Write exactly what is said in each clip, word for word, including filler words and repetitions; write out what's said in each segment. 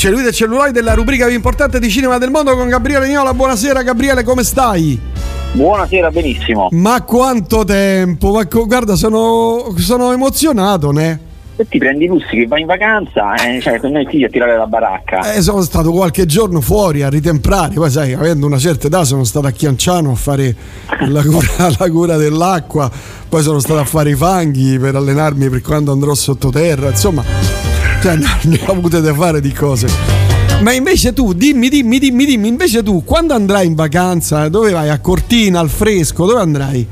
Cellulite e celluloide, la rubrica più importante di cinema del mondo con Gabriele Niola. Buonasera Gabriele, come stai? Buonasera, benissimo. Ma quanto tempo, ma co- guarda sono, sono emozionato, ne? Se ti prendi i lussi che vai in vacanza, eh, cioè con noi qui a tirare la baracca. Eh, sono stato qualche giorno fuori a ritemprare, poi sai, avendo una certa età sono stato a Chianciano a fare la cura, la cura dell'acqua, poi sono stato a fare i fanghi per allenarmi per quando andrò sottoterra, insomma, cioè, ne ho avute da fare di cose. Ma invece tu, dimmi, dimmi, dimmi, dimmi, invece tu, quando andrai in vacanza, dove vai? A Cortina, al fresco, dove andrai?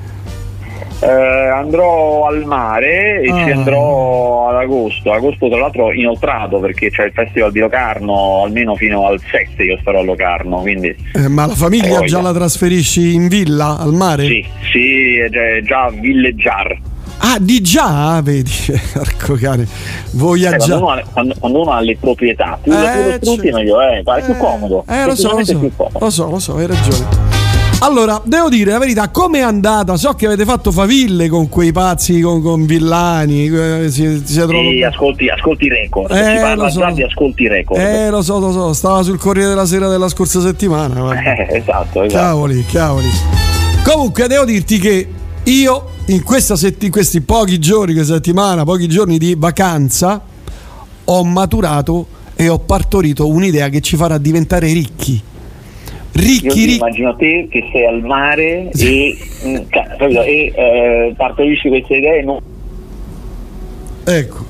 Eh, andrò al mare e ah. ci andrò ad agosto. Agosto tra l'altro inoltrato, perché c'è il festival di Locarno, almeno fino al sette io starò a Locarno, quindi eh, ma la famiglia già la trasferisci in villa al mare? Sì, sì, è già villeggiar. Ah, di già, vedi, arco cane, voyaggiare. Eh, quando, quando, quando uno ha le proprietà, più eh, le proprietà meglio è, eh, è più comodo. Eh, lo so, lo so, lo so, lo so, hai ragione. Allora, devo dire la verità, com'è andata? So che avete fatto faville con quei pazzi, con, con Villani, eh, si, si è trovato... sì, ascolti, ascolti record, eh, si parla so. già di ascolti record. Eh, lo so, lo so, stava sul Corriere della Sera della scorsa settimana. Eh, esatto, esatto. Cavoli, cavoli. Comunque, devo dirti che io in questa sett- in questi pochi giorni, questa settimana, pochi giorni di vacanza, ho maturato e ho partorito un'idea che ci farà diventare ricchi. Ricchi, Io ti ricchi. Immagino te che sei al mare e, e eh, partorisci queste idee. No. Ecco,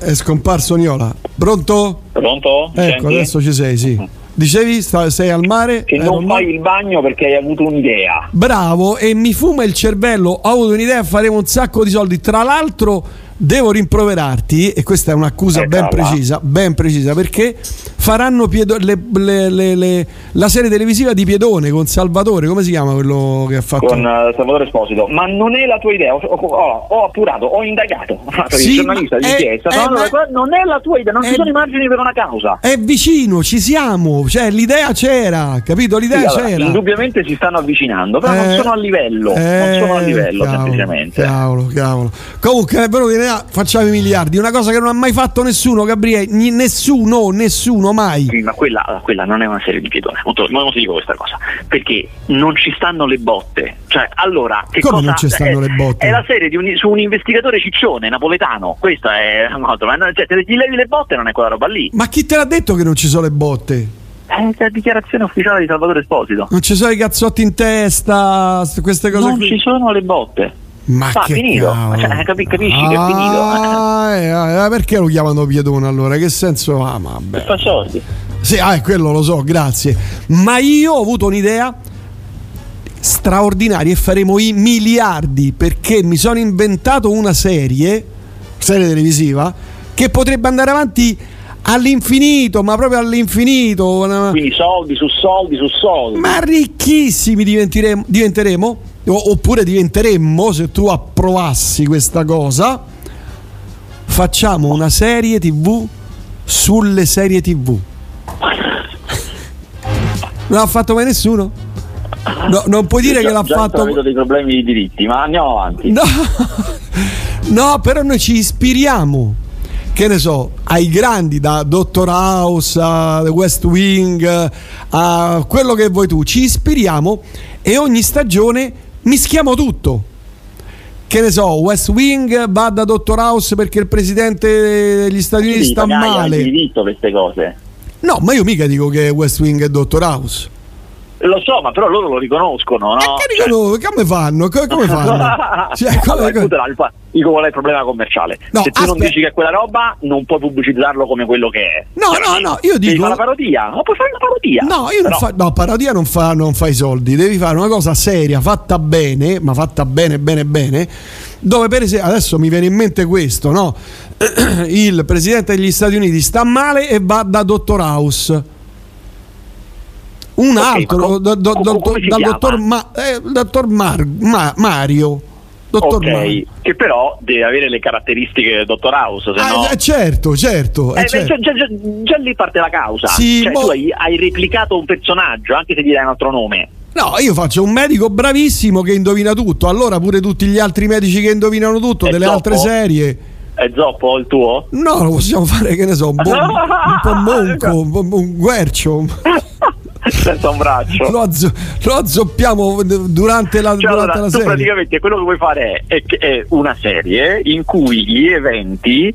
è scomparso Niola. Pronto? Pronto? Ecco, senti? Adesso ci sei, sì. Dicevi, sei al mare. Che non fai il bagno perché hai avuto un'idea. Bravo, e mi fuma il cervello. Ho avuto un'idea, faremo un sacco di soldi. Tra l'altro, devo rimproverarti, e questa è un'accusa eh, ben precisa, ben precisa, perché faranno Piedo- le, le, le, le, la serie televisiva di Piedone con Salvatore, come si chiama quello che ha fatto? Con uh, Salvatore Esposito. Ma non è la tua idea, ho, ho, ho appurato, ho indagato, ho fatto sì, il giornalista di inchiesta, no, no, non è la tua idea, non è, ci sono i margini per una causa. È vicino, ci siamo, cioè l'idea c'era, capito? L'idea sì, allora, c'era. Indubbiamente si stanno avvicinando, però eh, non sono a livello, eh, non sono a livello cavolo, semplicemente. Cavolo, cavolo. Comunque è vero che facciamo i miliardi, una cosa che non ha mai fatto nessuno, Gabriele, nessuno, nessuno mai. Sì, ma quella, quella non è una serie di Piedone, non ti dico questa cosa, perché non ci stanno le botte. Cioè, allora, che come cosa non ci stanno è, le botte? È la serie di un, su un investigatore ciccione napoletano, questa è un altro, ma non, cioè, te gli levi le botte, non è quella roba lì. Ma chi te l'ha detto che non ci sono le botte? È la dichiarazione ufficiale di Salvatore Esposito. Non ci sono i cazzotti in testa, queste cose non qui. Non ci sono le botte. Ma ah, che finito, cioè, capi, capisci ah, che è finito? Ah, eh, perché lo chiamano Piedone allora? Che senso ha? Ah, per far soldi. Sì, ah, quello lo so, grazie. Ma io ho avuto un'idea straordinaria e faremo i miliardi, perché mi sono inventato una serie, serie televisiva, che potrebbe andare avanti all'infinito, ma proprio all'infinito. Quindi soldi su soldi su soldi. Ma ricchissimi diventeremo, diventeremo. Oppure diventeremmo, se tu approvassi questa cosa, facciamo una serie tv sulle serie tv. Non l'ha fatto mai nessuno? No, non puoi dire già, che l'ha già fatto. Ho avuto dei problemi di diritti, ma andiamo avanti. No, no, però noi ci ispiriamo, che ne so, ai grandi, da Dottor House a West Wing a quello che vuoi tu, ci ispiriamo e ogni stagione mischiamo tutto. Che ne so, West Wing va da Dottor House perché il presidente degli Stati Uniti sta male. Hai visto queste cose? No, ma io mica dico che West Wing è Dottor House. Lo so, ma però loro lo riconoscono, no? E che riconoscono? Cioè... come fanno? Come, come fanno? Cioè, come, allora, come... dico, qual è il problema commerciale? No, se tu aspetta. non dici che è quella roba, non puoi pubblicizzarlo come quello che è. No, cioè, no, no, io dico... devi fare la parodia, ma puoi fare una parodia. No, io però... non fa... no, parodia non fa non fai soldi. Devi fare una cosa seria, fatta bene, ma fatta bene, bene, bene, dove per esempio, adesso mi viene in mente questo, no? Il presidente degli Stati Uniti sta male e va da Dottor House. Un okay, altro da, da, da, dal dottor, Ma, eh, dottor Mar, Ma, Mario dottor Ok Mario. Che però deve avere le caratteristiche del Dottor House, se ah, no... eh, certo certo, eh, certo. Beh, già, già, già lì parte la causa, sì, cioè, mo... tu hai, hai replicato un personaggio anche se gli dai un altro nome. No, io faccio un medico bravissimo che indovina tutto, allora pure tutti gli altri medici che indovinano tutto è delle dopo? Altre serie. È zoppo il tuo? No, lo possiamo fare, che ne so, un, bon, un po' monco, un, po un guercio. Senza un braccio. Lo, azzo- lo azzoppiamo durante la, cioè, durante allora, la serie. Praticamente quello che vuoi fare è, è, è una serie in cui gli eventi eh,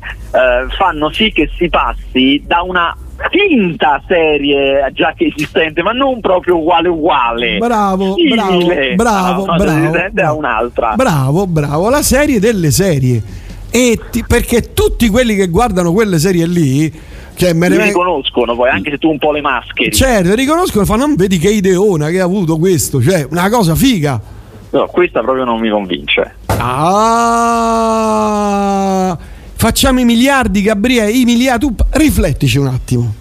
fanno sì che si passi da una finta serie già che esistente, ma non proprio uguale uguale. Bravo, simile. bravo, bravo, no, no, bravo, bravo. È un'altra. Bravo, bravo, la serie delle serie. E ti, perché tutti quelli che guardano quelle serie lì, che me ne riconoscono poi, anche se tu un po' le maschere, certo, riconoscono e fanno: non vedi che ideona che ha avuto questo, cioè una cosa figa. No, questa proprio non mi convince. Ah, facciamo i miliardi, Gabriele, i miliardi, tu riflettici un attimo.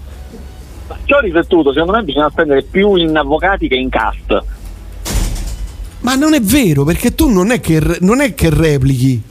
Ci ho riflettuto, secondo me bisogna spendere più in avvocati che in cast. Ma non è vero, perché tu non è che, non è che replichi.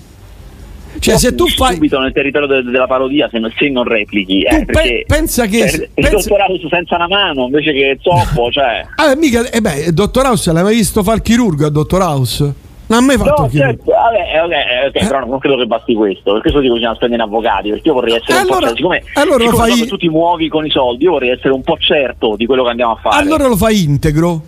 Cioè, se tu fai subito nel territorio de- della parodia, se non, se non replichi, eh, pe- perché pensa che per, pensa... il Dottor House senza una mano invece che zoppo, cioè. Ah, mica, eh beh, Dottor House l'hai mai visto far chirurgo a Dottor House? Non ha mai fatto no, chirurgo. Certo, vabbè, okay, okay, eh. Però non credo che basti questo. Per questo dico, bisogna spendere in avvocati, perché io vorrei essere allora, un po' certo. Siccome, allora siccome lo fai... tu ti muovi con i soldi, io vorrei essere un po' certo di quello che andiamo a fare. Allora lo fai integro.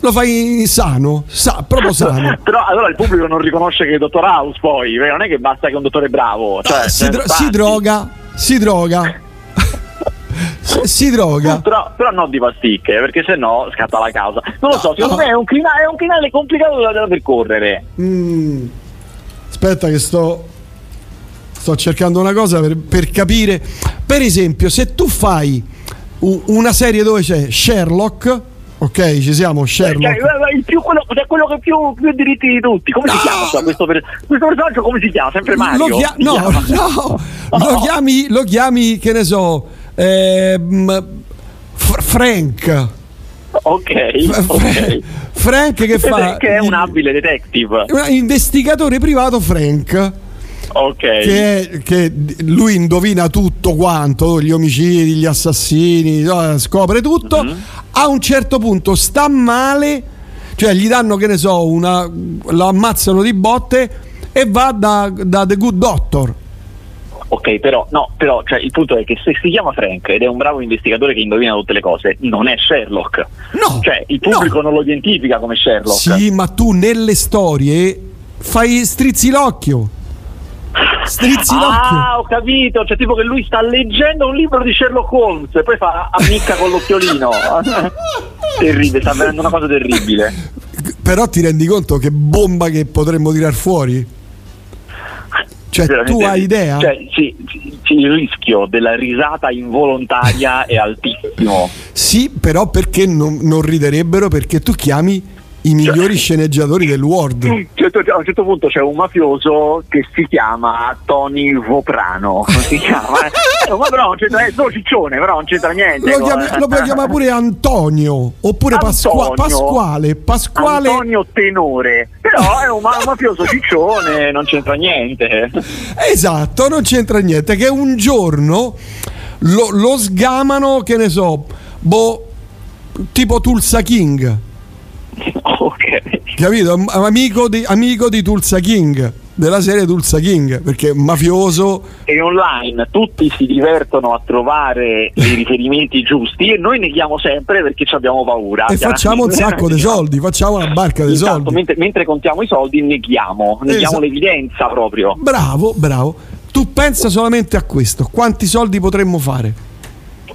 Lo fai sano, sa, proprio sano. Però allora il pubblico non riconosce che è Dottor House, poi non è che basta che un dottore è bravo, cioè, ah, si, dro- si droga, si droga. Si droga, però, però no di pasticche, perché sennò scatta la causa. Non lo so, secondo ah, me è un crinale, è un crinale complicato da, da percorrere. Mm. Aspetta che sto sto cercando una cosa per, per capire. Per esempio, se tu fai una serie dove c'è Sherlock, ok, ci siamo, Sherlock. Cioè, il più, quello, quello che più, più diritti di tutti. Come no! si chiama cioè, questo, per, questo personaggio? Come si chiama? Sempre Mario? Lo chia- no, chiama? no, oh, lo, no. Chiami, lo chiami, che ne so, eh, F- Frank. Ok, F- okay. Frank che fa? Che è un abile detective, un investigatore privato, Frank. Okay. Che, che lui indovina tutto quanto, gli omicidi, gli assassini, scopre tutto. Uh-huh. A un certo punto sta male, cioè gli danno, che ne so, una, lo ammazzano di botte e va da, da The Good Doctor. Ok, però no, però cioè, il punto è che se si chiama Frank ed è un bravo investigatore che indovina tutte le cose, non è Sherlock. No, cioè il pubblico no. non lo identifica come Sherlock. Sì, ma tu nelle storie fai strizzi l'occhio. Strizzi l'occhio. Ah, ho capito, cioè tipo che lui sta leggendo un libro di Sherlock Holmes e poi fa ammicca con l'occhiolino. Terribile, sta avvenendo una cosa terribile. Però ti rendi conto che bomba che potremmo tirar fuori? Cioè tu hai idea? Cioè, c- c- c- il rischio della risata involontaria è altissimo. Sì, però perché non, non riderebbero? Perché tu chiami i migliori cioè, sceneggiatori del world. A un certo punto c'è un mafioso che si chiama Tony Voprano. Si chiama, eh, ma però non c'entra, è solo ciccione, però non c'entra niente. Lo, chiami, lo puoi chiamare pure Antonio oppure Antonio, Pasqua, Pasquale, Pasquale. Antonio Tenore. Però è un mafioso ciccione, non c'entra niente. Esatto, non c'entra niente. Che un giorno lo, lo sgamano, che ne so, boh, tipo Tulsa King. Ok, capito? Amico di, amico di Tulsa King, della serie Tulsa King, perché è mafioso. E online tutti si divertono a trovare i riferimenti giusti e noi neghiamo sempre perché ci abbiamo paura. E facciamo un sacco di soldi, facciamo una barca di Intanto, soldi. Mentre, mentre contiamo i soldi neghiamo, neghiamo esatto. l'evidenza proprio. Bravo, bravo. Tu pensa solamente a questo, quanti soldi potremmo fare?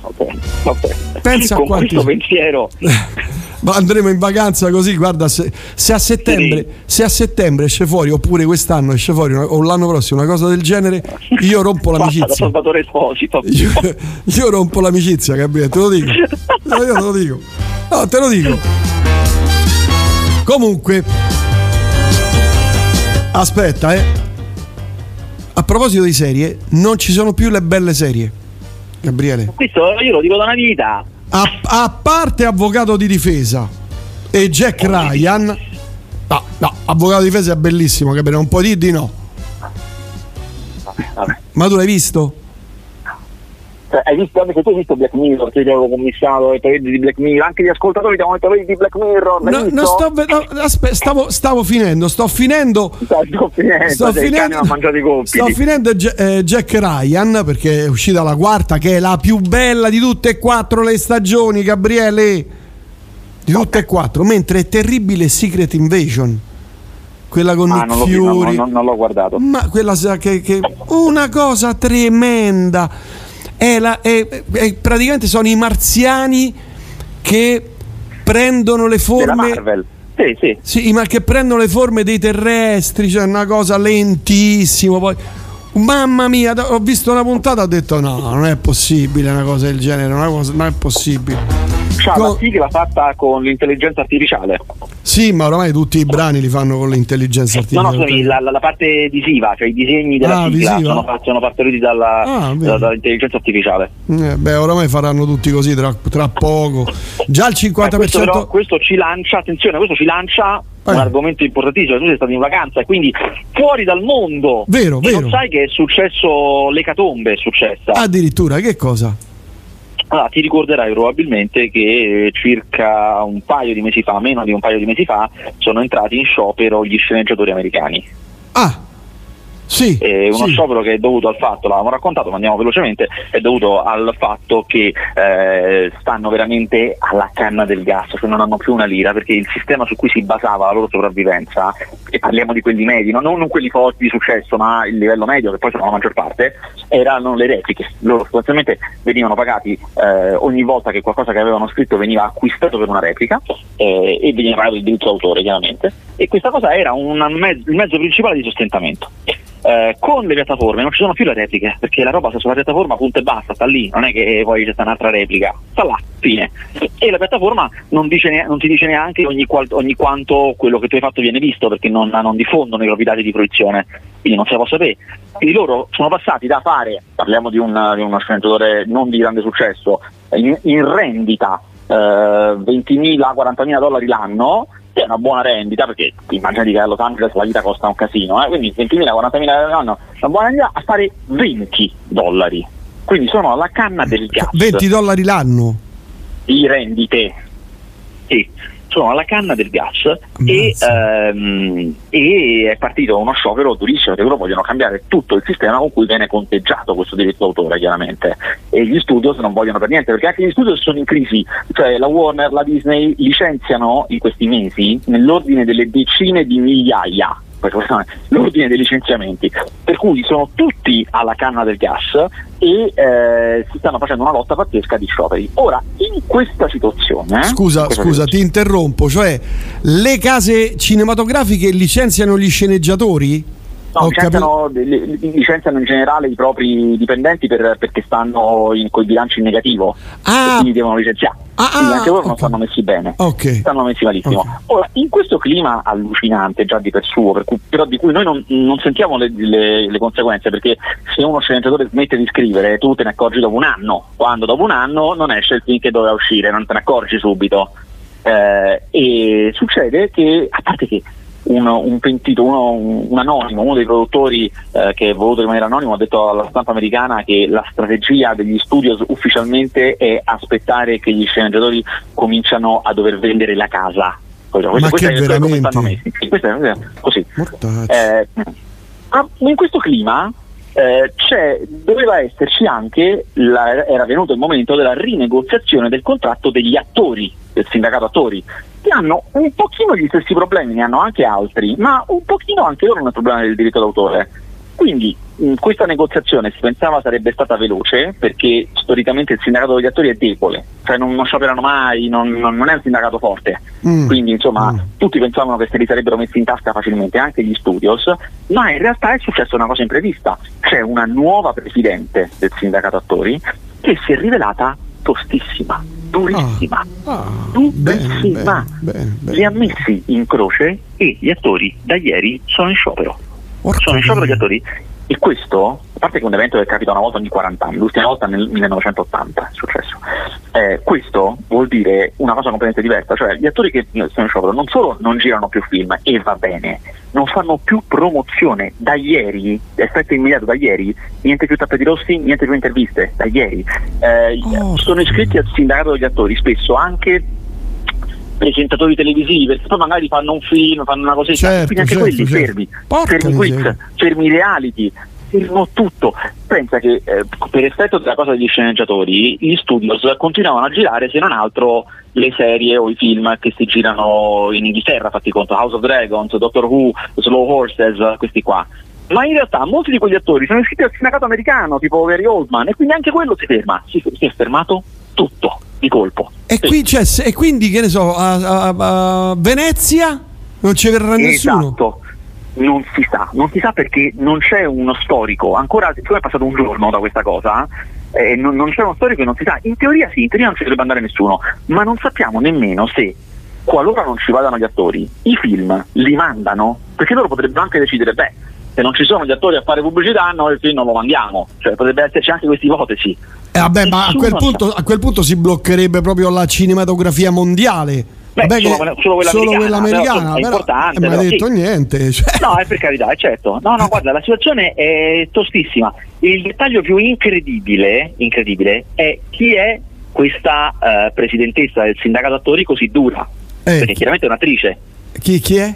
Vabbè, vabbè. Pensa con a quanti... questo pensiero. Andremo in vacanza così, guarda, se, se a settembre se a settembre esce fuori, oppure quest'anno esce fuori una, o l'anno prossimo una cosa del genere, io rompo l'amicizia. Basta, Salvatore Esposito. Io, io rompo l'amicizia, Gabriele, te lo dico. No, io te lo dico. No, te lo dico. Comunque, aspetta, eh. A proposito di serie, non ci sono più le belle serie, Gabriele. Questo io lo dico da una vita. A, a parte Avvocato di difesa e Jack Ryan, no, no, Avvocato di difesa è bellissimo, Gabriele, non puoi dire di no. Vabbè, vabbè. Ma tu l'hai visto? Cioè, hai visto anche tu, hai visto Black Mirror, che io avevo commissato le pareti di Black Mirror, anche gli ascoltatori ti hanno le pareti di Black Mirror. No, non sto, no, aspetta, stavo, stavo finendo, sto finendo. Sto, sto finendo, sto cioè, finendo, hanno mangiato i compiti. Sto finendo eh, Jack Ryan, perché è uscita la quarta, che è la più bella di tutte e quattro le stagioni, Gabriele. Di tutte e quattro, mentre è terribile Secret Invasion, quella con ah, Nick non Fury. No, no, non l'ho guardato. Ma quella che, che una cosa tremenda. È la, è, è, praticamente sono i marziani che prendono le forme, sì, sì. Sì, ma che prendono le forme dei terrestri, cioè una cosa lentissima. Poi, mamma mia, ho visto una puntata, ho detto no, non è possibile una cosa del genere, una cosa, non è possibile. C'ha con... la sigla fatta con l'intelligenza artificiale. Sì, ma ormai tutti i brani li fanno con l'intelligenza artificiale. No, no, la, la, la parte visiva, cioè i disegni della ah, sigla sono, sono partoriti dalla, ah, dalla, dall'intelligenza artificiale. Eh, beh, oramai faranno tutti così tra, tra poco. Già il cinquanta per cento. Eh, questo, però, questo ci lancia, attenzione, questo ci lancia eh. un argomento importantissimo. Tu sei stato in vacanza e quindi fuori dal mondo. Vero, vero. Non sai che è successo, l'ecatombe è successa. Addirittura, che cosa? Allora, ti ricorderai probabilmente che circa un paio di mesi fa, meno di un paio di mesi fa, sono entrati in sciopero gli sceneggiatori americani. Ah, sì. È uno sì. sciopero che è dovuto al fatto, l'avevamo raccontato, ma andiamo velocemente, è dovuto al fatto che eh, stanno veramente alla canna del gas, cioè non hanno più una lira, perché il sistema su cui si basava la loro sopravvivenza, e parliamo di quelli medi, no? non quelli forti di successo, ma il livello medio, che poi sono la maggior parte, erano le repliche. Loro sostanzialmente venivano pagati eh, ogni volta che qualcosa che avevano scritto veniva acquistato per una replica, eh, e veniva pagato il diritto d'autore, chiaramente, e questa cosa era un mezzo, il mezzo principale di sostentamento. Eh, con le piattaforme non ci sono più le repliche, perché la roba sta sulla piattaforma, punto e basta, sta lì, non è che poi c'è un'altra replica, sta là, fine. E la piattaforma non dice ne- non ti dice neanche ogni, qual- ogni quanto quello che tu hai fatto viene visto, perché non, non diffondono i propri dati di fruizione, quindi non se la può sapere. Quindi loro sono passati da fare, parliamo di, una, di uno sceneggiatore non di grande successo, in, in rendita eh, ventimila quarantamila dollari l'anno, è una buona rendita, perché immaginati che a Los Angeles la vita costa un casino, eh? Quindi ventimila quarantamila l'anno una buona rendita, a fare venti dollari, quindi sono alla canna del gas. Venti dollari l'anno di rendite, sì, sono alla canna del gas. E, ehm, e è partito uno sciopero durissimo, perché loro vogliono cambiare tutto il sistema con cui viene conteggiato questo diritto d'autore, chiaramente, e gli studios non vogliono per niente, perché anche gli studios sono in crisi, cioè la Warner, la Disney licenziano in questi mesi nell'ordine delle decine di migliaia, l'ordine dei licenziamenti, per cui sono tutti alla canna del gas e eh, si stanno facendo una lotta pazzesca di scioperi. Ora, in questa situazione, scusa, in questa scusa, situazione. ti interrompo, cioè le case cinematografiche licenziano gli sceneggiatori? No, licenziano, licenziano in generale i propri dipendenti per, perché stanno in, con i bilanci in negativo, ah. e quindi devono licenziare. Ah, quindi anche loro okay. non stanno messi bene, okay. stanno messi malissimo. Okay. Ora, in questo clima allucinante già di per suo, per cui, però di cui noi non, non sentiamo le, le, le conseguenze, perché se uno sceneggiatore smette di scrivere, tu te ne accorgi dopo un anno, quando dopo un anno non esce il film che doveva uscire, non te ne accorgi subito. Eh, e succede che, a parte che Uno, un pentito, uno, un, un anonimo, uno dei produttori eh, che è voluto rimanere anonimo, ha detto alla stampa americana che la strategia degli studios ufficialmente è aspettare che gli sceneggiatori cominciano a dover vendere la casa. Cosa? Ma questa, che questa veramente? È come messi. Questa è così. Eh, in questo clima eh, c'è, doveva esserci anche, la, era venuto il momento della rinegoziazione del contratto degli attori, del sindacato attori, che hanno un pochino gli stessi problemi, ne hanno anche altri, ma un pochino anche loro hanno il problema del diritto d'autore. Quindi in questa negoziazione si pensava sarebbe stata veloce, perché storicamente il sindacato degli attori è debole, cioè non, non scioperano mai, non, non è un sindacato forte, mm. quindi insomma mm. tutti pensavano che se li sarebbero messi in tasca facilmente, anche gli studios, ma in realtà è successa una cosa imprevista. C'è una nuova presidente del sindacato attori che si è rivelata tostissima, durissima, ah, ah, durissima. Bene, bene, bene, li ha messi in croce e gli attori da ieri sono in sciopero. Orca sono in sciopero gli attori. E questo, a parte che è un evento che è capitato una volta ogni quaranta anni, l'ultima volta nel millenovecentottanta è successo. Eh, questo vuol dire una cosa completamente diversa, cioè gli attori che sono in sciopero non solo non girano più film, e va bene, non fanno più promozione. Da ieri, effetto immediato da ieri, niente più tappeti rossi, niente più interviste, da ieri. Eh, oh, sono iscritti al sindacato degli attori, spesso anche presentatori televisivi, perché poi magari fanno un film, fanno una cosetta, certo, quindi anche certo, quelli certo. fermi, Porca fermi quiz, fermi reality, fermo tutto. Pensa che eh, per effetto della cosa degli sceneggiatori, gli studios continuavano a girare, se non altro, le serie o i film che si girano in Inghilterra, fatti conto, House of Dragons, Doctor Who, Slow Horses, questi qua. Ma in realtà molti di quegli attori sono iscritti al sindacato americano, tipo Very Oldman, e quindi anche quello si ferma, si, si è fermato tutto, di colpo. E, sì. qui c'è, e quindi, che ne so, a, a, a Venezia non ci verrà nessuno? Esatto. Non si sa, non si sa perché non c'è uno storico, ancora è passato un giorno da questa cosa, eh, non, non c'è uno storico e non si sa, in teoria sì, in teoria non ci dovrebbe andare nessuno, ma non sappiamo nemmeno se, qualora non ci vadano gli attori, i film li mandano, perché loro potrebbero anche decidere, beh, se non ci sono gli attori a fare pubblicità, noi il film non lo mandiamo, cioè potrebbe esserci anche questa ipotesi. Eh vabbè, ma a quel punto, a quel punto si bloccherebbe proprio la cinematografia mondiale. Beh, Beh, solo, quella, solo, quella solo quella americana, però, è però, importante, eh, però, ma hai detto sì. niente, cioè. No, è per carità, è certo. No, no, guarda, la situazione è tostissima. Il dettaglio più incredibile, incredibile è chi è questa uh, presidentessa del sindacato attori così dura, eh. perché chiaramente è un'attrice. Chi, chi è?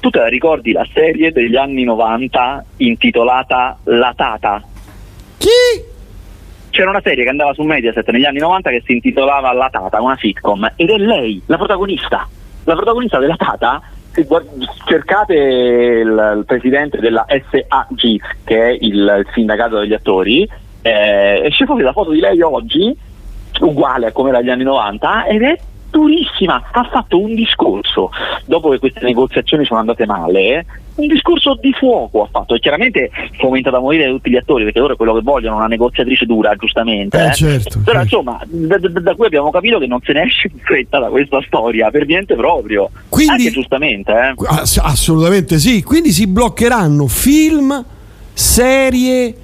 Tu te la ricordi la serie degli anni novanta intitolata La Tata? Chi? C'era una serie che andava su Mediaset negli anni novanta che si intitolava La Tata, una sitcom, ed è lei, la protagonista. La protagonista della Tata, se guard- cercate il, il presidente della S A G, che è il sindacato degli attori, eh, esce fuori la foto di lei oggi, uguale a come era negli anni novanta, ed è durissima. Ha fatto un discorso, dopo che queste negoziazioni sono andate male, un discorso di fuoco ha fatto, e chiaramente fomentato a morire tutti gli attori, perché loro è quello che vogliono, una negoziatrice dura, giustamente, eh, eh. Certo, però certo. insomma da, da, da cui abbiamo capito che non se ne esce in fretta da questa storia, per niente proprio. Quindi, anche giustamente, eh. ass- assolutamente sì, quindi si bloccheranno film, serie,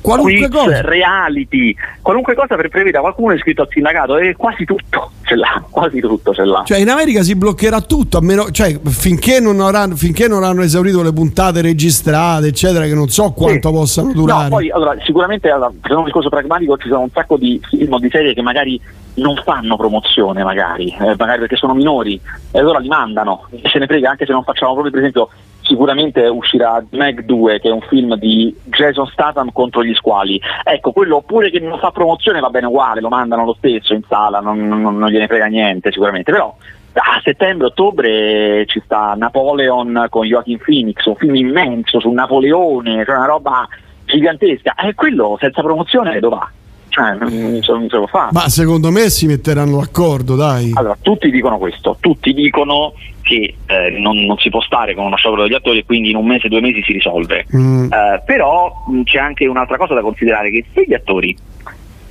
qualunque quiz, cosa, reality, qualunque cosa per preveda qualcuno iscritto al sindacato, e quasi tutto ce l'ha, quasi tutto ce l'ha. Cioè in America si bloccherà tutto, a meno, cioè finché non avranno, finché non hanno esaurito le puntate registrate, eccetera, che non so quanto sì. possano durare. No, poi allora sicuramente, allora, per un discorso pragmatico, ci sono un sacco di film o di serie che magari non fanno promozione, magari, eh, magari perché sono minori, e allora li mandano, se ne frega, anche se non facciamo proprio, per esempio. Sicuramente uscirà Meg due, che è un film di Jason Statham contro gli squali. Ecco, quello pure che non fa promozione va bene uguale, lo mandano lo stesso in sala, non, non, non gliene frega niente sicuramente. Però a settembre, ottobre ci sta Napoleon con Joaquin Phoenix, un film immenso su Napoleone, cioè una roba gigantesca. E eh, quello senza promozione dove va? Cioè, non ce lo fa. Ma secondo me si metteranno d'accordo, dai. Allora, tutti dicono questo, tutti dicono che eh, non, non si può stare con uno sciopero degli attori, e quindi in un mese, due mesi si risolve. Mm. Eh, però c'è anche un'altra cosa da considerare, che se gli attori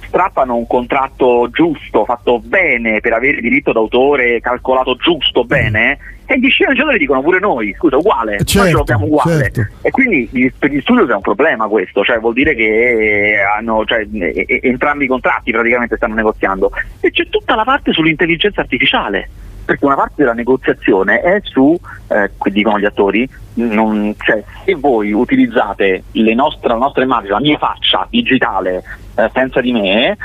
strappano un contratto giusto, fatto bene, per avere diritto d'autore calcolato giusto bene, e gli sceneggiatori dicono pure noi, scusa, uguale, certo, noi ce lo diamo uguale. Certo. E quindi per gli studios è un problema questo, cioè vuol dire che hanno, cioè, entrambi i contratti praticamente stanno negoziando. E c'è tutta la parte sull'intelligenza artificiale, perché una parte della negoziazione è su, eh, dicono gli attori, non, cioè, se voi utilizzate le nostre, la nostra immagine, la mia faccia digitale, eh, senza di me,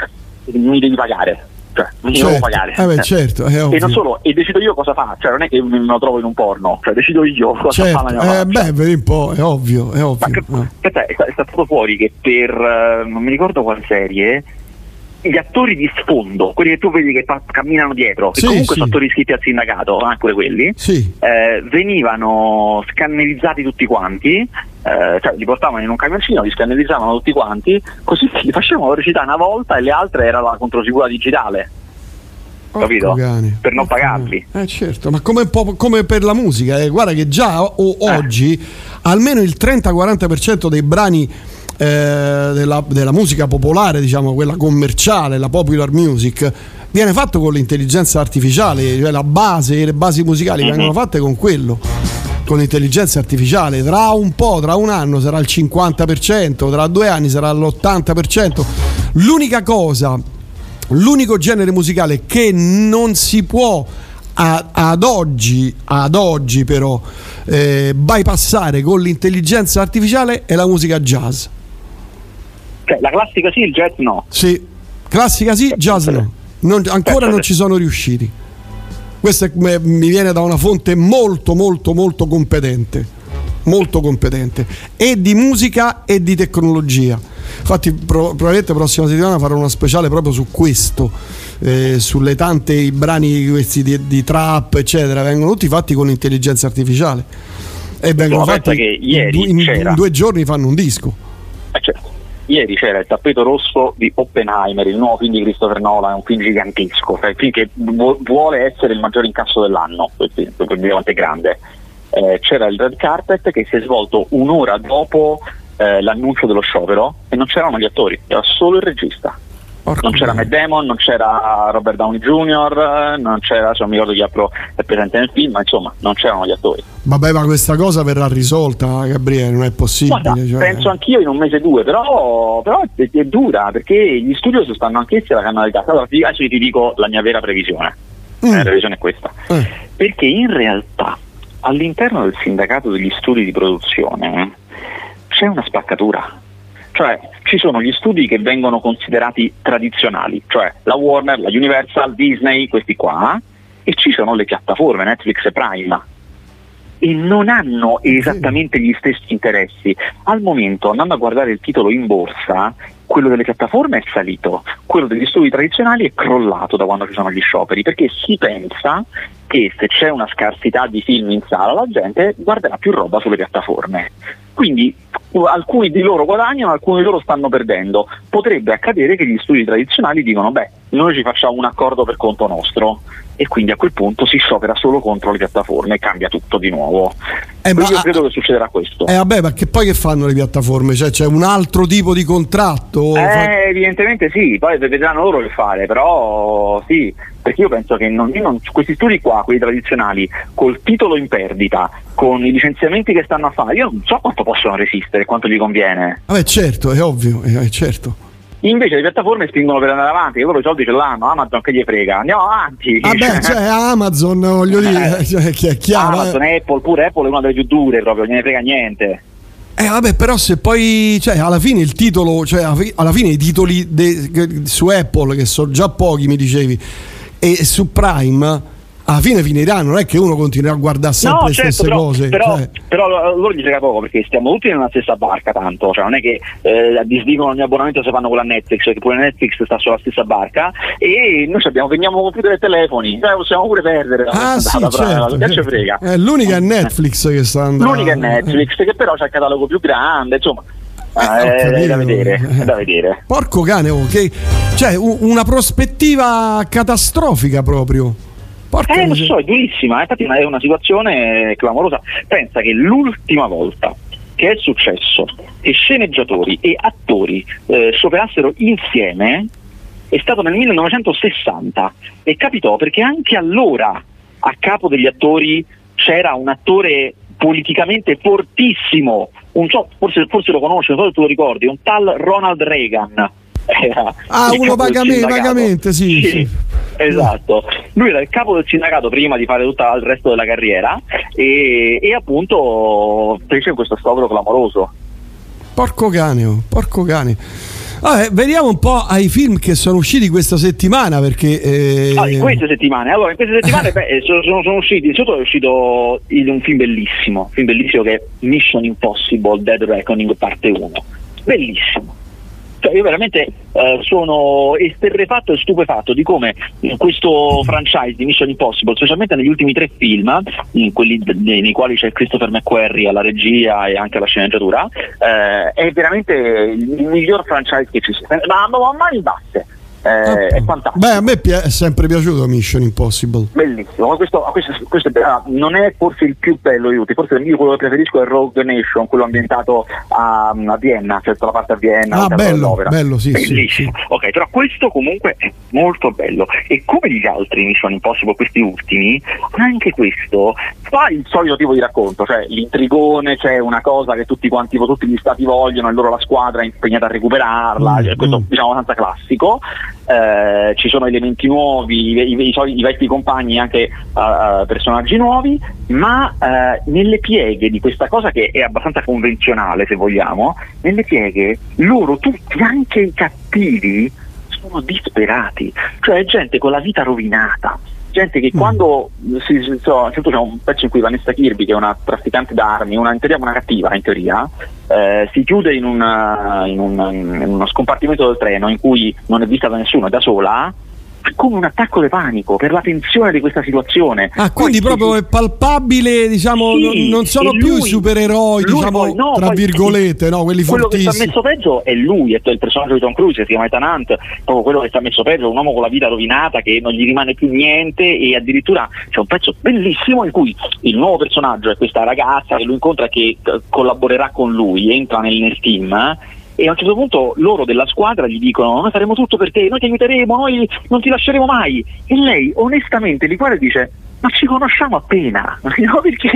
mi devi pagare, cioè mi certo. devo pagare, eh beh, certo, e non solo, e decido io cosa fa, cioè non è che me lo trovo in un porno, cioè decido io cosa certo. fa la mia eh, beh, vedi un po', è ovvio, è ovvio. Ma che, eh. aspetta, è, è stato fuori che per, non mi ricordo quale serie, gli attori di sfondo, quelli che tu vedi che pa- camminano dietro, che sì, comunque sì. sono attori iscritti al sindacato, anche quelli, sì. eh, venivano scannerizzati tutti quanti, eh, cioè li portavano in un camioncino, li scannerizzavano tutti quanti, così li facevano recitare una volta, e le altre era la controsicura digitale, oh, capito? Cagani. Per non oh, pagarli. Eh certo, ma come, po- come per la musica, eh. guarda che già o- oggi eh. almeno il trenta quaranta per cento dei brani Eh, della, della musica popolare, diciamo quella commerciale, la popular music, viene fatto con l'intelligenza artificiale, cioè la base, le basi musicali mm-hmm. vengono fatte con quello, con l'intelligenza artificiale. Tra un po', tra un anno sarà il cinquanta per cento, tra due anni sarà l'ottanta per cento. L'unica cosa, l'unico genere musicale che non si può a, ad oggi, ad oggi però eh, bypassare con l'intelligenza artificiale è la musica jazz. Cioè, la classica sì, il jazz no. Sì, classica sì, jazz no. Non, ancora non ci sono riusciti. Questo è, mi viene da una fonte molto molto molto competente, molto competente, e di musica e di tecnologia. Infatti pro, probabilmente prossima settimana farò una speciale proprio su questo, eh, sulle tante, i brani questi di, di trap eccetera vengono tutti fatti con l'intelligenza artificiale e vengono fatti che ieri in, in, in due giorni fanno un disco. Eh certo. Ieri c'era il tappeto rosso di Oppenheimer, il nuovo film di Christopher Nolan, un film gigantesco, cioè il film che vuole essere il maggior incasso dell'anno, per dire quanto è grande. Eh, c'era il red carpet che si è svolto un'ora dopo eh, l'annuncio dello sciopero e non c'erano gli attori, era solo il regista. Porca non c'era Matt Damon, non c'era Robert Downey junior, non c'era, se non mi ricordo chi altro è presente nel film, ma insomma non c'erano gli attori. Vabbè, ma questa cosa verrà risolta, Gabriele, non è possibile. Guarda, cioè... penso anch'io in un mese o due, però, però è, è dura, perché gli studiosi stanno anch'essi alla canalità. Allora ti, ti dico la mia vera previsione, mm. la previsione è questa, eh. perché in realtà all'interno del sindacato degli studi di produzione c'è una spaccatura. Cioè, ci sono gli studi che vengono considerati tradizionali, cioè la Warner, la Universal, Disney, questi qua, e ci sono le piattaforme Netflix e Prime, e non hanno esattamente gli stessi interessi. Al momento, andando a guardare il titolo in borsa, quello delle piattaforme è salito, quello degli studi tradizionali è crollato da quando ci sono gli scioperi, perché si pensa che se c'è una scarsità di film in sala la gente guarderà più roba sulle piattaforme. Quindi alcuni di loro guadagnano, alcuni di loro stanno perdendo. Potrebbe accadere che gli studi tradizionali dicono: beh, noi ci facciamo un accordo per conto nostro, e quindi a quel punto si sciopera solo contro le piattaforme e cambia tutto di nuovo. Eh, ma, io credo che succederà questo. Eh vabbè, ma che poi che fanno le piattaforme? Cioè c'è un altro tipo di contratto? Eh, fa... evidentemente sì, poi vedranno loro che fare, però sì, perché io penso che non, non, questi studi qua, quelli tradizionali, col titolo in perdita, con i licenziamenti che stanno a fare, io non so quanto possono resistere, quanto gli conviene. Vabbè, certo, è ovvio, è certo. Invece le piattaforme spingono per andare avanti, loro i soldi ce l'hanno, Amazon che gli frega, andiamo avanti. Vabbè, cioè Amazon, voglio dire, cioè, è chiaro. Amazon, eh. Apple, pure Apple è una delle più dure proprio, non ne frega niente. Eh vabbè, però se poi, cioè alla fine il titolo, cioè alla fine i titoli de, su Apple, che sono già pochi mi dicevi, e su Prime... alla fine finiranno, non è che uno continuerà a guardare sempre no, le certo, stesse però, cose. Però, cioè. però loro gli frega poco, perché stiamo tutti nella stessa barca tanto, cioè non è che eh, disdicono ogni abbonamento se fanno quella Netflix, perché pure Netflix sta sulla stessa barca e noi abbiamo, vendiamo computer e telefoni, cioè possiamo pure perdere. Ah sì, certo, certo. Che ci frega. Eh, l'unica è Netflix che sta andando. L'unica è Netflix, che però c'ha il catalogo più grande, insomma. Ah, eh, capito, è da vedere, eh. da vedere. Porco cane, okay. Cioè una prospettiva catastrofica proprio. Porca eh, non so, è durissima, infatti è una situazione clamorosa. Pensa che l'ultima volta che è successo che sceneggiatori e attori eh, scioperassero insieme è stato nel millenovecentosessanta, e capitò perché anche allora a capo degli attori c'era un attore politicamente fortissimo, un so, forse, forse lo conosci, non so se tu lo ricordi, un tal Ronald Reagan. Era ah, uno vagamente, vagamente sì, sì, sì. Esatto, lui era il capo del sindacato prima di fare tutto il resto della carriera e, e appunto fece questo sciopero clamoroso. Porco cane, porco cane. Vabbè, vediamo un po' ai film che sono usciti questa settimana, perché eh... ah, in queste settimane, allora in queste settimane beh, sono, sono usciti, sotto è uscito il, un film bellissimo, film bellissimo che è Mission Impossible Dead Reckoning parte uno, bellissimo. Cioè io veramente eh, sono esterrefatto e stupefatto di come questo franchise di Mission Impossible, specialmente negli ultimi tre film, in quelli nei, nei quali c'è Christopher McQuarrie alla regia e anche alla sceneggiatura, eh, è veramente il miglior franchise che ci sia, ma, ma, ma mani basse. Eh, ah, è fantastico. Beh, a me pi- è sempre piaciuto Mission Impossible. Bellissimo, questo, questo, questo è, ah, non è forse il più bello, io forse il mio, quello che preferisco è Rogue Nation, quello ambientato a, a Vienna, cioè la parte a Vienna. Ah, bello, bello, sì, bellissimo. Sì, sì. Ok, però questo comunque è molto bello, e come gli altri Mission Impossible, questi ultimi, anche questo fa il solito tipo di racconto, cioè l'intrigone, c'è cioè una cosa che tutti quanti, tutti gli stati vogliono e loro la squadra è impegnata a recuperarla, mm, cioè, questo mm. diciamo abbastanza classico. eh, ci sono elementi nuovi, i, i, i, i vecchi compagni, anche uh, personaggi nuovi, ma uh, nelle pieghe di questa cosa che è abbastanza convenzionale, se vogliamo, nelle pieghe loro tutti, anche i cattivi, sono disperati, cioè gente con la vita rovinata, gente che quando si, so, c'è un pezzo in cui Vanessa Kirby, che è una trafficante d'armi, una, in teoria una cattiva in teoria, eh, si chiude in, una, in, un, in uno scompartimento del treno in cui non è vista da nessuno, è da sola, come un attacco di panico per la tensione di questa situazione. Ah, quindi poi, proprio è palpabile, diciamo, sì, non sono lui, più supereroi, lui, diciamo, poi, no, tra poi, virgolette, sì, no, quelli quello fortissimi. Quello che sta messo peggio è lui, è il personaggio di Tom Cruise, si chiama Ethan Hunt, proprio quello che sta messo peggio, un uomo con la vita rovinata che non gli rimane più niente, e addirittura c'è un pezzo bellissimo in cui il nuovo personaggio è questa ragazza che lui incontra, che collaborerà con lui, entra nel, nel team, e a un certo punto loro della squadra gli dicono: noi faremo tutto per te, noi ti aiuteremo, noi non ti lasceremo mai. E lei onestamente li guarda e dice: ma ci conosciamo appena, no? Perché?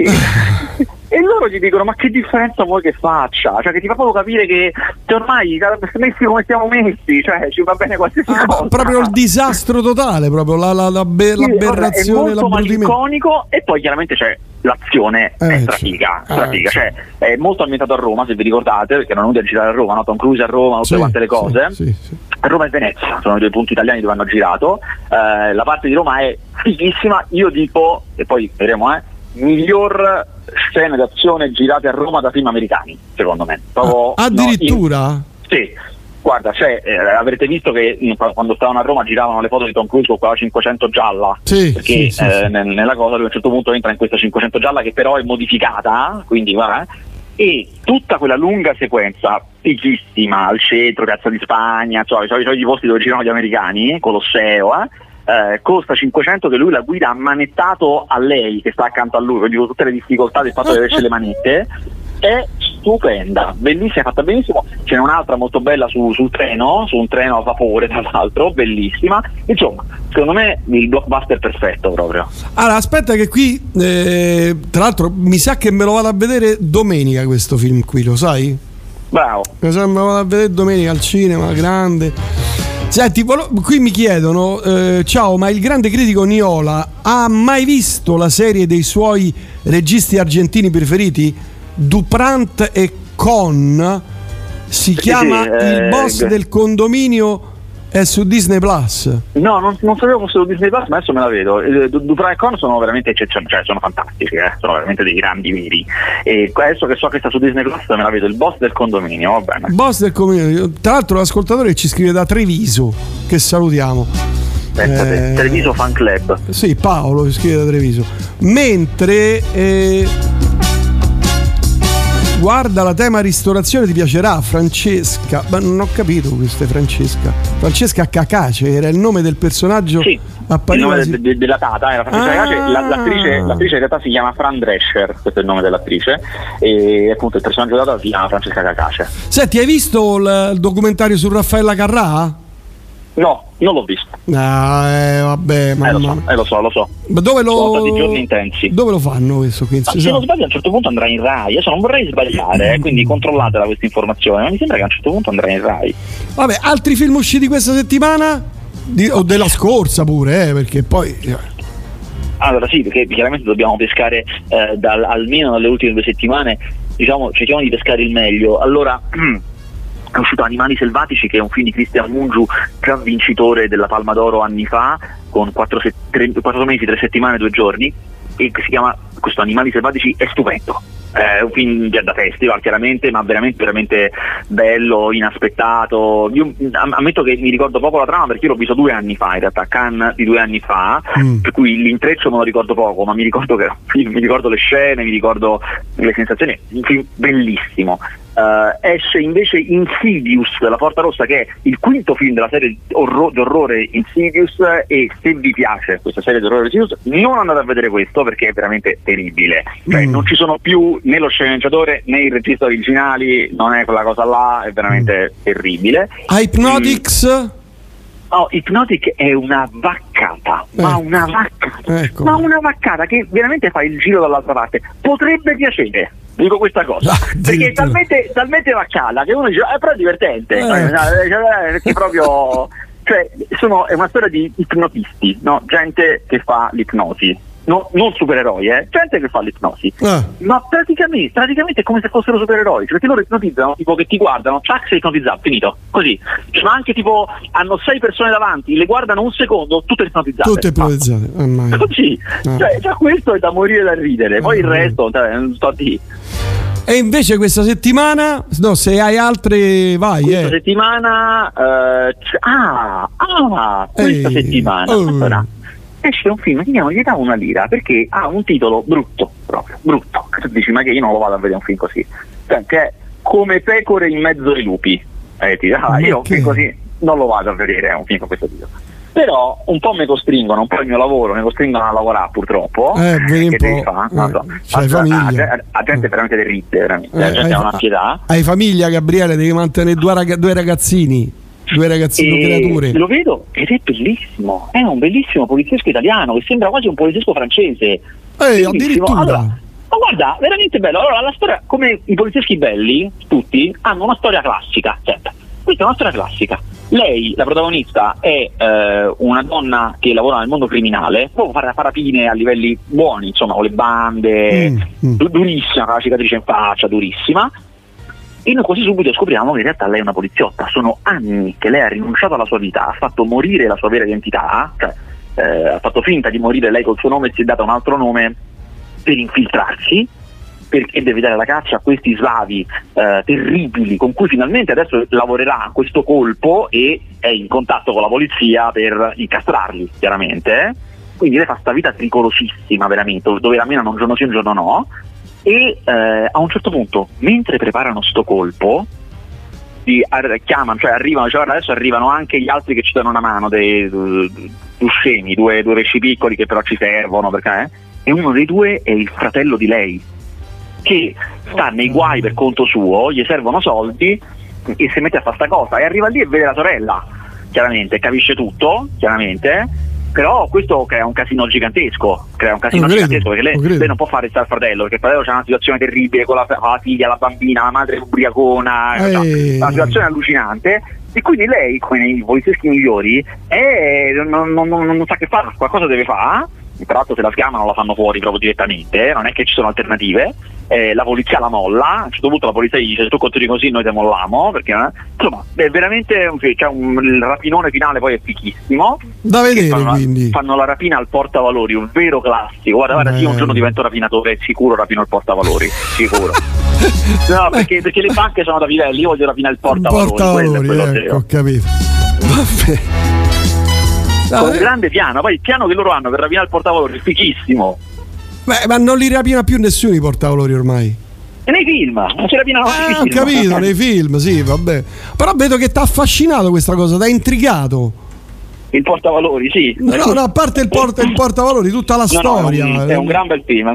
E loro gli dicono: ma che differenza vuoi che faccia? Cioè, che ti fa proprio capire che ormai messi come siamo messi, cioè ci va bene qualsiasi ah, cosa. Proprio il disastro totale, proprio la, la, la be- sì, l'aberrazione, è molto malinconico. E poi chiaramente c'è l'azione eh, è strafiga, eh, strafiga. Eh, cioè è molto ambientato a Roma, se vi ricordate, perché erano venuti a girare a Roma, no? Tom Cruise a Roma, tutte sì, quante le cose. Sì, sì, sì. Roma e Venezia sono i due punti italiani dove hanno girato. Eh, la parte di Roma è fighissima, io dico, e poi vedremo, eh, miglior scene d'azione girate a Roma da film americani, secondo me. Proprio, ah, addirittura? No, in... Sì. Guarda, cioè, eh, avrete visto che quando stavano a Roma giravano le foto di Tom Cruise con quella cinquecento gialla, sì, perché sì, sì, eh, sì. N- nella cosa lui a un certo punto entra in questa cinquecento gialla che però è modificata, quindi guarda, e tutta quella lunga sequenza fighissima al centro, Piazza di Spagna, cioè, cioè, cioè i posti dove girano gli americani, Colosseo, eh, eh, costa cinquecento che lui la guida ammanettato a lei che sta accanto a lui, quindi con tutte le difficoltà del fatto di averci le manette, è stupenda, bellissima, fatta benissimo. C'è un'altra molto bella su, sul treno, su un treno a vapore tra l'altro, bellissima. Insomma, secondo me il blockbuster perfetto proprio. Allora, aspetta che qui eh, tra l'altro mi sa che me lo vado a vedere domenica questo film qui, lo sai? Bravo. Mi sa che me lo vado a vedere domenica al cinema, grande. Senti, qui mi chiedono eh, ciao, ma il grande critico Niola ha mai visto la serie dei suoi registi argentini preferiti? Duprant e Con si chiama, sì, sì, eh, Il boss eh. del condominio, è su Disney Plus. No, non, non sapevo fosse su Disney Plus, ma adesso me la vedo. Duprant e Con sono veramente eccezionali, cioè sono fantastici, eh? Sono veramente dei grandi veri. E adesso che so che sta su Disney Plus me la vedo, Il boss del condominio, va bene. Boss del condominio. Tra l'altro l'ascoltatore ci scrive da Treviso, che salutiamo. Eh, Treviso Fan Club. Sì, Paolo ci scrive da Treviso. Mentre eh, guarda, la tema ristorazione ti piacerà, Francesca. Ma non ho capito questa Francesca. Francesca Cacace era il nome del personaggio. Sì, il nome si... de, de, della tata era Francesca ah. Cacace. La, l'attrice, l'attrice in realtà si chiama Fran Drescher, questo è il nome dell'attrice. E appunto il personaggio della tata si chiama Francesca Cacace. Senti, hai visto il, il documentario su Raffaella Carrà? No, non l'ho visto. Ah, eh, vabbè, ma eh, lo so, eh, lo so, lo so. Ma dove lo sono stati giorni intensi. Dove lo fanno questo? Qui? Ah, se non sbaglio a un certo punto andrà in Rai. Adesso non vorrei sbagliare, eh, quindi controllatela questa informazione. Ma mi sembra che a un certo punto andrà in Rai. Vabbè, altri film usciti questa settimana? Di, o della scorsa pure, eh, perché poi. Allora sì, perché chiaramente dobbiamo pescare eh, dal, almeno dalle ultime due settimane. Diciamo, cerchiamo di pescare il meglio. Allora. È uscito Animali Selvatici, che è un film di Christian Mungiu, già vincitore della Palma d'Oro anni fa, con quattro, set- tre, quattro mesi, tre settimane, due giorni, e che si chiama questo Animali Selvatici, è stupendo. È un film da festival chiaramente, ma veramente veramente bello, inaspettato. Io ammetto che mi ricordo poco la trama perché io l'ho visto due anni fa, in realtà Cannes di due anni fa, mm. per cui l'intreccio me lo ricordo poco, ma mi ricordo che mi ricordo le scene, mi ricordo le sensazioni, un film bellissimo. Uh, esce invece Insidious, La Porta Rossa, che è il quinto film della serie orro- d'orrore Insidious, e se vi piace questa serie d'orrore Insidious non andate a vedere questo perché è veramente terribile, cioè mm. non ci sono più né lo sceneggiatore né il regista originali, non è quella cosa là, è veramente mm. terribile. Hypnotic? Oh, Hypnotic è una vaccata, eh. ma una vaccata, ecco. ma una vaccata che veramente fa il giro dall'altra parte. Potrebbe piacere, dico questa cosa, ah, perché è talmente, talmente vaccata che uno dice, eh, però è divertente, eh. Eh, perché proprio... Cioè, sono, è una storia di ipnotisti, no? Gente che fa l'ipnosi. No, non supereroi, eh? Gente che fa l'ipnosi, ah. ma praticamente, praticamente è come se fossero supereroi, perché loro ipnotizzano, tipo che ti guardano, tac, sei ipnotizzato, finito, così. Ma anche tipo hanno sei persone davanti, le guardano un secondo, tutte ipnotizzate. Tutte ipnotizzate, ah. così. Ah. Cioè, già questo è da morire da ridere, poi ah. il resto, cioè, non sto a dire. E invece questa settimana, no, se hai altre, vai. Questa eh. settimana, eh, c- ah, ah, questa Ehi. settimana. Oh. Allora, esce un film che si chiama Gli dà una lira, perché ha un titolo brutto, proprio brutto. Tu dici, ma che io non lo vado a vedere un film così, cioè, che è Come pecore in mezzo ai lupi, eh, ti, ah, io un film così non lo vado a vedere, è un film con questo titolo. Però un po' mi costringono, un po' il mio lavoro mi costringono a lavorare, purtroppo, eh, che devi fare, non so. C'hai famiglia, la gente veramente derrite, veramente, la gente ha una pietà. Hai famiglia, Gabriele, devi mantenere due, rag- due ragazzini due ragazzi, due creature. Lo vedo ed è bellissimo, è un bellissimo poliziesco italiano che sembra quasi un poliziesco francese, eh, addirittura. Allora, ma guarda, veramente bello. Allora, la storia, come i polizieschi belli tutti, hanno una storia classica, certo. Questa è una storia classica. Lei, la protagonista, è eh, una donna che lavora nel mondo criminale, può fare rapine a livelli buoni, insomma, con le bande, mm, mm. durissima, con la cicatrice in faccia, durissima. E noi quasi subito scopriamo che in realtà lei è una poliziotta. Sono anni che lei ha rinunciato alla sua vita, ha fatto morire la sua vera identità, cioè eh, ha fatto finta di morire lei col suo nome e si è data un altro nome per infiltrarsi, perché deve dare la caccia a questi slavi eh, terribili con cui finalmente adesso lavorerà questo colpo e è in contatto con la polizia per incastrarli, chiaramente. Quindi lei fa sta vita tricolosissima, veramente, dove la menano un giorno sì un giorno no. E eh, a un certo punto, mentre preparano sto colpo, si ar- chiamano, cioè arrivano, cioè adesso arrivano anche gli altri che ci danno una mano, dei due scemi, due due pesci piccoli che però ci servono, perché eh? E uno dei due è il fratello di lei, che sta nei guai per conto suo, gli servono soldi e si mette a fare sta cosa, e arriva lì e vede la sorella, chiaramente, capisce tutto, chiaramente. Però questo crea un casino gigantesco, crea un casino credo, gigantesco perché lei, lei non può fare stare al fratello, perché il fratello c'è una situazione terribile con la, con la figlia, la bambina, la madre ubriacona, cioè, una situazione allucinante, e quindi lei, come nei polizieschi migliori, eh, non, non, non, non sa che fare, qualcosa deve fare. Tra l'altro, se la chiamano la fanno fuori proprio direttamente, non è che ci sono alternative. Eh, la polizia la molla, a un certo punto la polizia gli dice: se tu continui così noi te molliamo, perché eh? Insomma è veramente un, cioè, un il rapinone finale poi è fichissimo da vedere. Fanno, quindi fanno la rapina al portavalori, un vero classico. Guarda, guarda, io un giorno divento rapinatore, sicuro rapino il portavalori, sicuro. No, perché, perché le banche sono da livelli, io voglio rapinare il portavalori, portavalori quello, quello ecco, ho capito. Vabbè, con un grande piano, poi il piano che loro hanno per rapinare il portavalori è fichissimo. Beh, ma non li rapina più nessuno i portavalori ormai. E nei film, non si rapinano più. Ah, ho capito, nei film, sì, vabbè. Però vedo che ti ha affascinato questa cosa, ti ha intrigato. Il portavalori, sì. No, no, a parte il, porta, il portavalori, tutta la no, storia. No, è un gran bel film.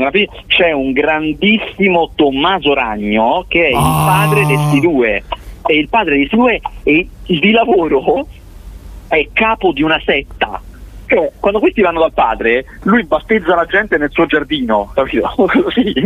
C'è un grandissimo Tommaso Ragno che è ah. il padre di questi due. E il padre di questi due è di lavoro. È capo di una setta, cioè, quando questi vanno dal padre, lui battezza la gente nel suo giardino, capito?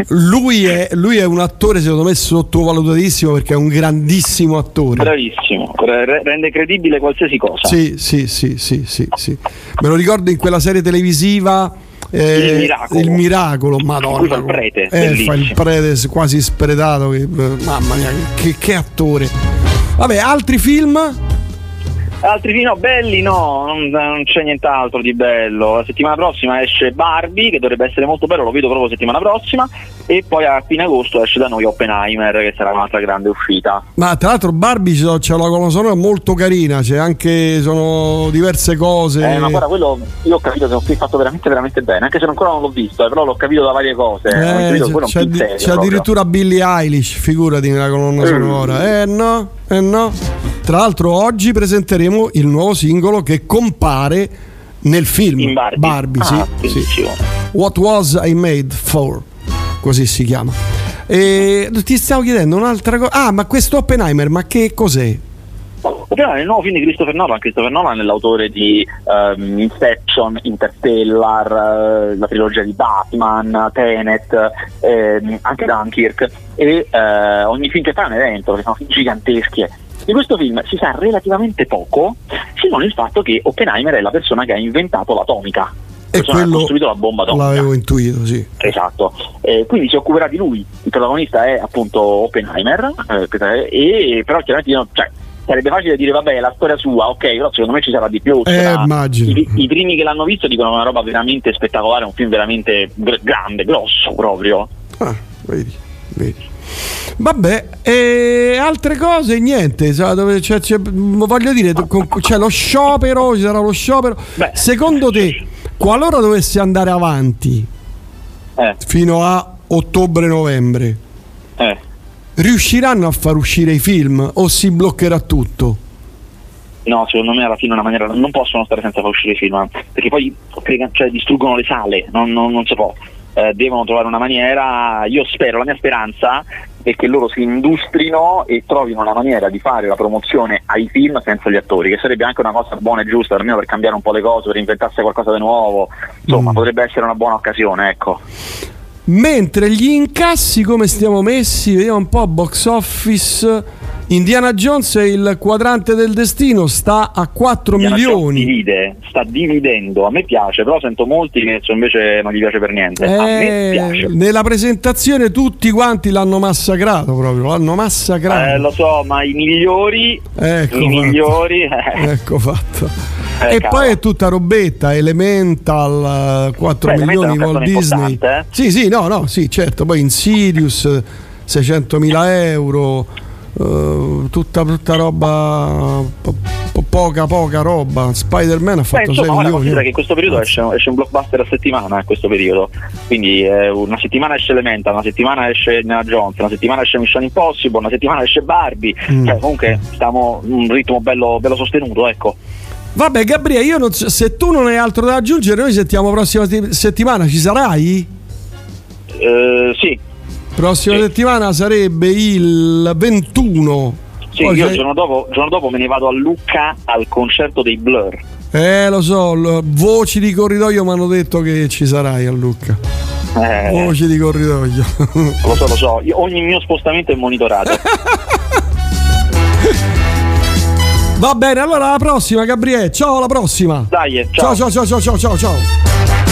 lui, è, lui è un attore secondo me sottovalutatissimo, perché è un grandissimo attore, bravissimo, rende credibile qualsiasi cosa. Sì, sì, sì, sì, sì, sì. Me lo ricordo in quella serie televisiva eh, Il Miracolo, il miracolo Madonna, fa il prete, eh, fa il prete quasi spretato, che, mamma mia, che, che attore. Vabbè, altri film? Altri film, no, belli no, non, non c'è nient'altro di bello. La settimana prossima esce Barbie, che dovrebbe essere molto bello, lo vedo proprio settimana prossima. E poi a fine agosto esce da noi Oppenheimer, che sarà un'altra grande uscita. Ma tra l'altro Barbie c'è una colonna sonora molto carina, c'è anche, sono diverse cose. Eh, ma guarda, quello io ho capito che è un film fatto veramente veramente bene, anche se ancora non l'ho visto, però l'ho capito da varie cose. Eh, c'è, c'è, c'è, di, serio, c'è addirittura Billie Eilish, figurati, nella colonna sonora. Eh no, eh no. Tra l'altro oggi presenteremo il nuovo singolo che compare nel film In Barbie, Barbie ah, sì, sì. What Was I Made For, così si chiama. E ti stavo chiedendo un'altra cosa. Ah, ma questo Oppenheimer, ma che cos'è? Oppenheimer è il nuovo film di Christopher Nolan. Christopher Nolan è l'autore di um, Inception, Interstellar, uh, la trilogia di Batman, Tenet, eh, anche Dunkirk. E uh, ogni film che fa è un evento, perché sono film giganteschi. Di questo film si sa relativamente poco, se non il fatto che Oppenheimer è la persona che ha inventato l'atomica, e quello ha costruito la bomba atomica. L'avevo intuito, sì. Esatto. Eh, quindi si occuperà di lui. Il protagonista è appunto Oppenheimer, eh, e però chiaramente no, cioè, sarebbe facile dire vabbè, la storia sua, ok, però secondo me ci sarà di più. Eh, immagino. I, I primi che l'hanno visto dicono una roba veramente spettacolare, un film veramente gr- grande, grosso proprio. Ah, vedi, vedi. Vabbè, e altre cose niente, sa, dove, cioè, cioè, voglio dire, c'è lo sciopero, ci sarà lo sciopero. Beh, secondo te, qualora dovesse andare avanti eh. fino a ottobre-novembre, eh. riusciranno a far uscire i film o si bloccherà tutto? No, secondo me alla fine è una maniera, non possono stare senza far uscire i film, perché poi cioè, distruggono le sale, non, non, non si può. Eh, devono trovare una maniera. Io spero, la mia speranza è che loro si industrino e trovino una maniera di fare la promozione ai film senza gli attori, che sarebbe anche una cosa buona e giusta almeno per cambiare un po' le cose, per inventarsi qualcosa di nuovo, insomma mm. potrebbe essere una buona occasione, ecco. Mentre gli incassi come stiamo messi, vediamo un po' box office. Indiana Jones e il quadrante del destino sta a quattro Indiana milioni. Divide, sta dividendo, a me piace, però sento molti che invece non gli piace per niente. Eh, a me piace. Nella presentazione tutti quanti l'hanno massacrato proprio, l'hanno massacrato. Eh, lo so, ma i migliori, ecco i fatto. migliori. Eh. Ecco fatto. Eh, e cavolo. Poi è tutta robetta, Elemental, quattro Beh, milioni Walt Disney. Eh? Sì, sì, no, no, sì, certo, poi Insidious seicentomila euro. Uh, tutta tutta roba po- po- poca poca roba. Spider-Man ha fatto Beh, insomma, sei milioni. Considera che in questo periodo esce, esce un blockbuster a settimana, in questo periodo, quindi eh, una settimana esce Elemental, una settimana esce Indiana Jones, una settimana esce Mission Impossible, una settimana esce Barbie, mm. cioè, comunque stiamo in un ritmo bello, bello sostenuto, ecco. Vabbè Gabriele, io non so, se tu non hai altro da aggiungere, noi sentiamo prossima settimana, ci sarai? Uh, sì. Prossima sì. settimana sarebbe il ventuno. Sì, poi io sei... il giorno dopo, giorno dopo me ne vado a Lucca al concerto dei Blur. Eh, lo so, lo, voci di corridoio mi hanno detto che ci sarai a Lucca. Eh. Voci di corridoio. Lo so, lo so, io, ogni mio spostamento è monitorato. Va bene, allora alla prossima Gabriele. Ciao, alla prossima. Dai, ciao. Ciao, ciao, ciao, ciao, ciao, ciao.